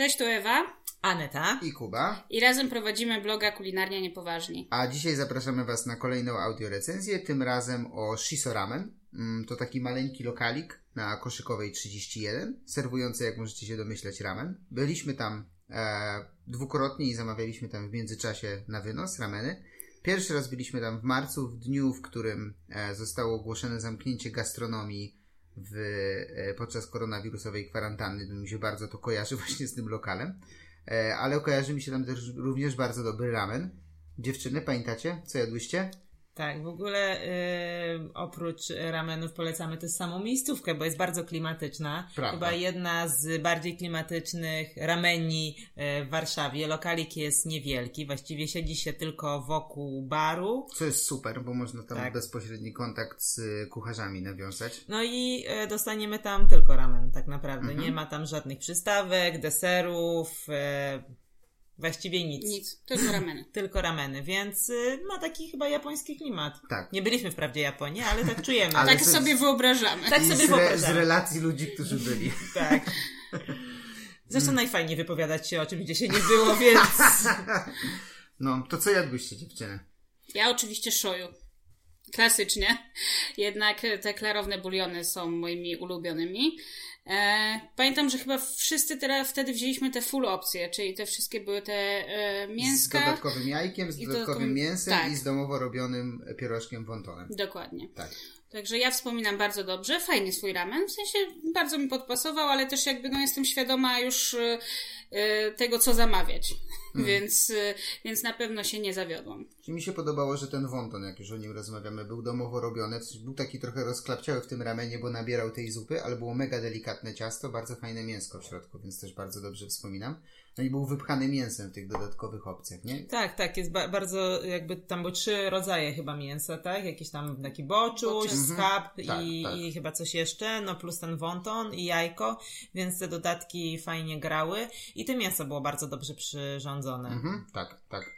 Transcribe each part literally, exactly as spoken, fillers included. Cześć, tu Ewa, Aneta i Kuba i razem prowadzimy bloga Kulinarnia Niepoważni. A dzisiaj zapraszamy Was na kolejną audiorecenzję, tym razem o Shiso Ramen. To taki maleńki lokalik na Koszykowej trzydzieści jeden, serwujący, jak możecie się domyślać, ramen. Byliśmy tam e, dwukrotnie i zamawialiśmy tam w międzyczasie na wynos rameny. Pierwszy raz byliśmy tam w marcu, w dniu, w którym e, zostało ogłoszone zamknięcie gastronomii W, e, podczas koronawirusowej kwarantanny. Mi się bardzo to kojarzy właśnie z tym lokalem, e, ale kojarzy mi się tam też również bardzo dobry ramen. Dziewczyny, pamiętacie, co jadłyście? Tak, w ogóle y, oprócz ramenów polecamy też samą miejscówkę, bo jest bardzo klimatyczna. Prawda. Chyba jedna z bardziej klimatycznych rameni y, w Warszawie. Lokalik jest niewielki, właściwie siedzi się tylko wokół baru. Co jest super, bo można tam tak. bezpośredni kontakt z kucharzami nawiązać. No i y, dostaniemy tam tylko ramen tak naprawdę. Mhm. Nie ma tam żadnych przystawek, deserów... Y, Właściwie nic. Nic, tylko rameny. Tylko rameny, więc y, ma taki chyba japoński klimat. Tak. Nie byliśmy wprawdzie Japonii, ale tak czujemy. ale tak sobie wyobrażamy. Tak sobie z, re, wyobrażamy. Z relacji ludzi, którzy byli. tak. Zresztą najfajniej wypowiadać się o czymś, gdzie się nie było, więc... no, to co jadłyście, dziewczyny? Ja oczywiście shoyu. Klasycznie. Jednak te klarowne buliony są moimi ulubionymi. E, pamiętam, że chyba wszyscy teraz wtedy wzięliśmy te full opcje, czyli te wszystkie były te e, mięska. Z dodatkowym jajkiem, z dodatkowym, dodatkowym mięsem tak. i z domowo robionym pierożkiem wontonem. Dokładnie. Tak. Także ja wspominam bardzo dobrze, fajnie swój ramen, w sensie bardzo mi podpasował, ale też jakby no jestem świadoma już e, tego, co zamawiać, mm. więc, e, więc na pewno się nie zawiodłam. Czyli mi się podobało, że ten wonton, jak już o nim rozmawiamy, był domowo robiony, był taki trochę rozklapciały w tym ramenie, bo nabierał tej zupy, ale było mega delikatne ciasto, bardzo fajne mięsko w środku, więc też bardzo dobrze wspominam. No i był wypchany mięsem w tych dodatkowych opcjach, nie? Tak, tak, jest ba- bardzo jakby tam były trzy rodzaje chyba mięsa, tak? Jakiś tam taki boczuś, skab mhm. tak, i, tak. i chyba coś jeszcze, no plus ten wonton i jajko, więc te dodatki fajnie grały i to mięso było bardzo dobrze przyrządzone. Mhm, tak, tak.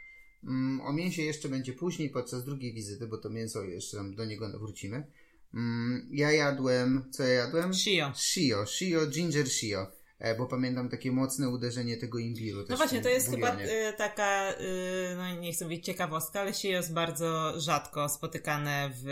Um, o mięsie jeszcze będzie później podczas drugiej wizyty, bo to mięso jeszcze tam do niego wrócimy. Um, ja jadłem, co ja jadłem? Shio. Shio, shio, ginger shio. Bo pamiętam takie mocne uderzenie tego imbiru. No też właśnie, to jest bulionie. chyba y, taka, y, no nie chcę powiedzieć ciekawostka, ale shio jest bardzo rzadko spotykane w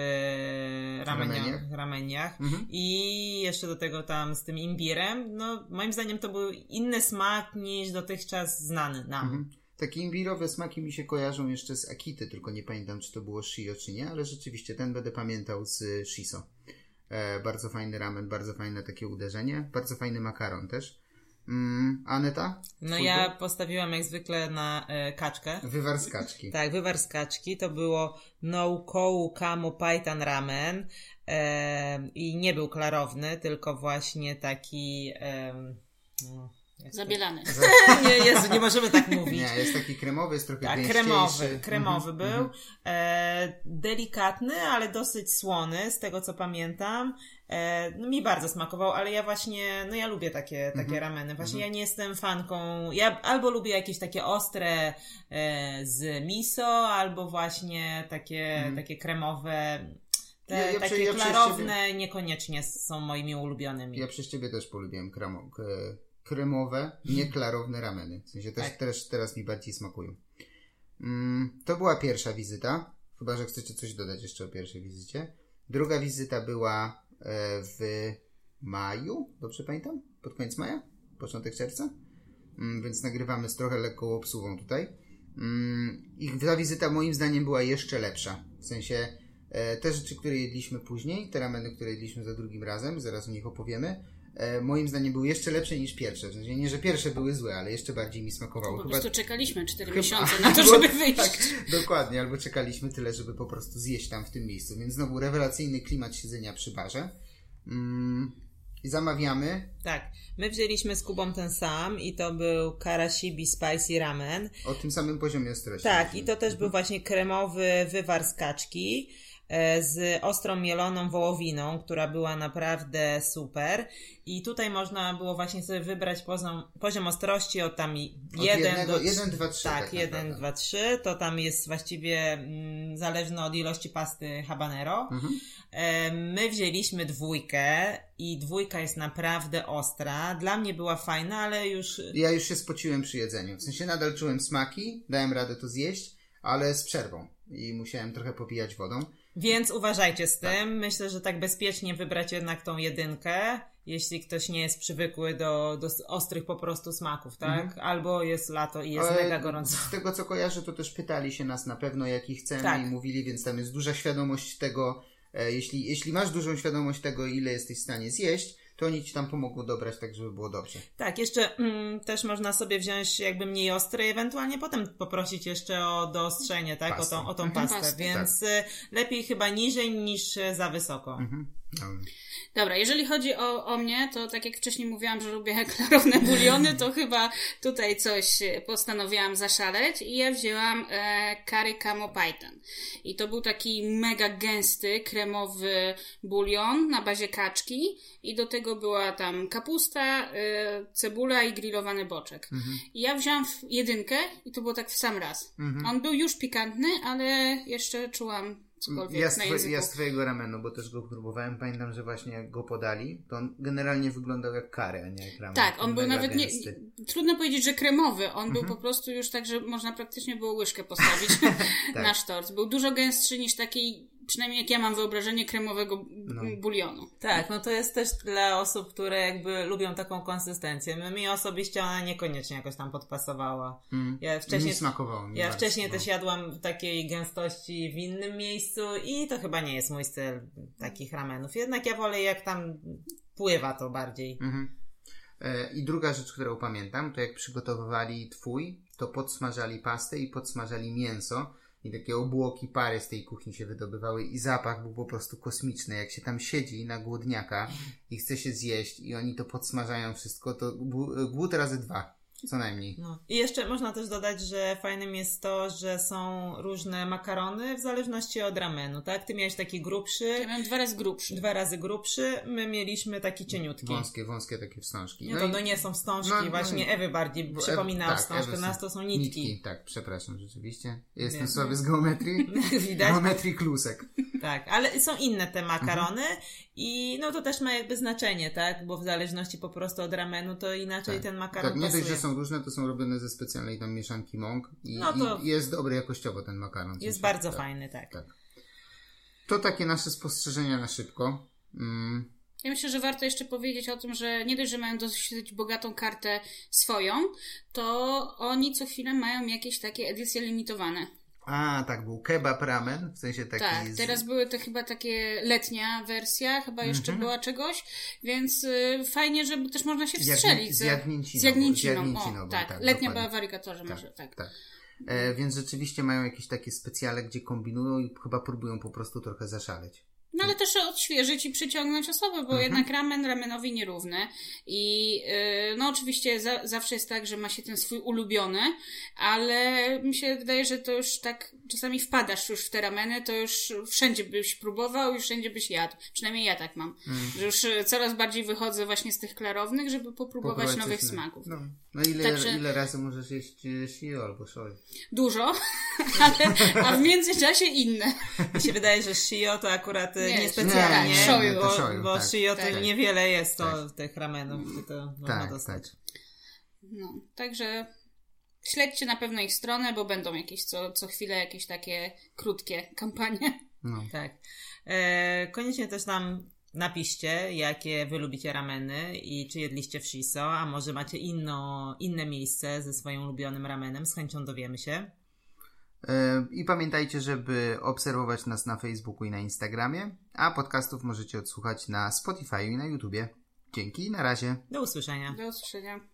ramenia, rameniach. rameniach. Mhm. I jeszcze do tego tam z tym imbirem, no moim zdaniem to był inny smak niż dotychczas znany nam. Mhm. Takie imbirowe smaki mi się kojarzą jeszcze z akity, tylko nie pamiętam, czy to było shio, czy nie, ale rzeczywiście ten będę pamiętał z shiso. E, bardzo fajny ramen, bardzo fajne takie uderzenie, bardzo fajny makaron też. Mm, Aneta? No Furby? Ja postawiłam jak zwykle na e, kaczkę. Wywar z kaczki. Tak, wywar z kaczki. To było no curry kamo paitan ramen e, i nie był klarowny, tylko właśnie taki... E, no. Zabielany. nie, Jezu, nie możemy tak mówić. Nie, jest taki kremowy, jest trochę gęściejszy. Tak, kremowy, kremowy mm-hmm. był. E, delikatny, ale dosyć słony, z tego co pamiętam. E, no, mi bardzo smakował, ale ja właśnie, no ja lubię takie, takie mm-hmm. rameny. Właśnie mm-hmm. ja nie jestem fanką, ja albo lubię jakieś takie ostre e, z miso, albo właśnie takie, mm-hmm. takie kremowe... Te, ja, ja takie przy, ja klarowne ciebie... niekoniecznie są moimi ulubionymi. Ja przez Ciebie też polubiłem kremok. Kremowe, nieklarowne rameny. W sensie też, tak. też teraz mi bardziej smakują. Mm, to była pierwsza wizyta. Chyba, że chcecie coś dodać jeszcze o pierwszej wizycie. Druga wizyta była e, w maju. Dobrze pamiętam? Pod koniec maja? Początek czerwca? Mm, więc nagrywamy z trochę lekką obsługą tutaj. Mm, I ta wizyta moim zdaniem była jeszcze lepsza. W sensie e, te rzeczy, które jedliśmy później, te rameny, które jedliśmy za drugim razem, zaraz o nich opowiemy, E, moim zdaniem były jeszcze lepsze niż pierwsze. W sensie nie, że pierwsze były złe, ale jeszcze bardziej mi smakowały. Po prostu Chyba... czekaliśmy cztery miesiące na to, żeby wyjść. Tak, dokładnie, albo czekaliśmy tyle, żeby po prostu zjeść tam w tym miejscu. Więc znowu rewelacyjny klimat siedzenia przy barze. Mm, zamawiamy. Tak, my wzięliśmy z Kubą ten sam i to był Karashibi Spicy Ramen. O tym samym poziomie stresu. Tak, i to też był właśnie kremowy wywar z kaczki. z ostrą mieloną wołowiną, która była naprawdę super. I tutaj można było właśnie sobie wybrać poziom, poziom ostrości od tam jeden, dwa, trzy. Tak, jeden, dwa, trzy. To tam jest właściwie m, zależne od ilości pasty habanero. Mhm. E, my wzięliśmy dwójkę i dwójka jest naprawdę ostra. Dla mnie była fajna, ale już... Ja już się spociłem przy jedzeniu. W sensie nadal czułem smaki, dałem radę to zjeść, ale z przerwą. I musiałem trochę popijać wodą. Więc uważajcie z tym. Tak. Myślę, że tak bezpiecznie wybrać jednak tą jedynkę, jeśli ktoś nie jest przywykły do, do ostrych po prostu smaków, tak? Mhm. Albo jest lato i jest ale mega gorąco. Z tego, co kojarzę, to też pytali się nas na pewno, jakich chcemy tak. i mówili, więc tam jest duża świadomość tego, e, jeśli, jeśli masz dużą świadomość tego, ile jesteś w stanie zjeść, to oni ci tam pomogą dobrać, tak żeby było dobrze. Tak, jeszcze mm, też można sobie wziąć jakby mniej ostry, ewentualnie potem poprosić jeszcze o doostrzenie, tak? Pastę. O tą, o tą pastę, pastę, więc tak. lepiej chyba niżej niż za wysoko. Mhm. Dobra. Dobra, jeżeli chodzi o, o mnie, to tak jak wcześniej mówiłam, że lubię klarowne buliony, to chyba tutaj coś postanowiłam zaszaleć i ja wzięłam e, curry kamo paitan. I to był taki mega gęsty, kremowy bulion na bazie kaczki i do tego była tam kapusta, e, cebula i grillowany boczek. Mhm. I ja wzięłam jedynkę i to było tak w sam raz. Mhm. On był już pikantny, ale jeszcze czułam... Ja z, twoje, ja z twojego ramenu, bo też go próbowałem, pamiętam, że właśnie go podali, to on generalnie wyglądał jak curry, a nie jak ramen. Tak, on, on był nawet nie, trudno powiedzieć, że kremowy, on mm-hmm. był po prostu już tak, że można praktycznie było łyżkę postawić tak. na sztorc. Był dużo gęstszy niż taki, przynajmniej jak ja mam wyobrażenie, kremowego no. bulionu. Tak, no to jest też dla osób, które jakby lubią taką konsystencję. Mi osobiście ona niekoniecznie jakoś tam podpasowała. Mm. Ja wcześniej, mi smakowało. Mi ja bardzo, wcześniej no. też jadłam takiej gęstości w innym miejscu i to chyba nie jest mój styl takich ramenów. Jednak ja wolę, jak tam pływa to bardziej. Mm-hmm. E, I druga rzecz, którą pamiętam, to jak przygotowywali twój, to podsmażali pastę i podsmażali mięso. I takie obłoki pary z tej kuchni się wydobywały i zapach był po prostu kosmiczny. Jak się tam siedzi na głodniaka i chce się zjeść i oni to podsmażają wszystko, to głód razy dwa. Co najmniej. No. I jeszcze można też dodać, że fajnym jest to, że są różne makarony w zależności od ramenu, tak? Ty miałeś taki grubszy. Ja miałem dwa razy grubszy. Dwa razy grubszy. My mieliśmy taki cieniutki. Wąskie, wąskie takie wstążki. No, no to i... no nie są wstążki, no, właśnie no i... Ewy bardziej przypomina Ew... tak, wstążkę. Nas to są nitki. Nitki, tak, przepraszam, rzeczywiście. Jestem słaby z geometrii. Widać. Geometrii klusek. Tak, ale są inne te makarony mhm. i no to też ma jakby znaczenie, tak? Bo w zależności po prostu od ramenu to inaczej tak. ten makaron tak, pasuje. Dość, różne, to są robione ze specjalnej tam mieszanki mąk i, no i jest dobry jakościowo ten makaron. Jest sensie, bardzo tak, fajny, tak. tak. To takie nasze spostrzeżenia na szybko. Mm. Ja myślę, że warto jeszcze powiedzieć o tym, że nie dość, że mają dosyć bogatą kartę swoją, to oni co chwilę mają jakieś takie edycje limitowane. A, tak, był kebab ramen, w sensie taki... Tak, z... teraz były to chyba takie letnia wersja, chyba jeszcze mm-hmm. była czegoś, więc y, fajnie, że też można się wstrzelić. Z jagnięciną. Z jagnięciną, o, tak, tak, letnia dokładnie. Była w Arigatorze, może, tak. tak. tak. E, więc rzeczywiście mają jakieś takie specjale, gdzie kombinują i chyba próbują po prostu trochę zaszaleć. No ale też odświeżyć i przyciągnąć osoby, bo mhm. jednak ramen ramenowi nierówny i yy, no oczywiście za, zawsze jest tak, że ma się ten swój ulubiony, ale mi się wydaje, że to już tak czasami wpadasz już w te rameny, to już wszędzie byś próbował i wszędzie byś jadł. Przynajmniej ja tak mam, mhm. że już coraz bardziej wychodzę właśnie z tych klarownych, żeby popróbować Poprowadź nowych na... smaków. No, no ile, Także... ile razy możesz jeść shiso albo shoyu? Dużo, ale, a w międzyczasie inne. Mi się wydaje, że shiso to akurat Nie, specjalnie, nie, shoyu, bo, shoyu, bo tak, shiso tak, to tak, niewiele jest tak. to tych ramenów, gdzie to tak, można dostać. Tak. No, także śledźcie na pewno ich stronę, bo będą jakieś co, co chwilę jakieś takie krótkie kampanie. No. Tak. E, koniecznie też nam napiszcie, jakie wy lubicie rameny i czy jedliście w shiso, a może macie inno, inne miejsce ze swoim ulubionym ramenem, z chęcią dowiemy się. I pamiętajcie, żeby obserwować nas na Facebooku i na Instagramie, a podcastów możecie odsłuchać na Spotify i na YouTubie. Dzięki, na razie. Do usłyszenia. Do usłyszenia.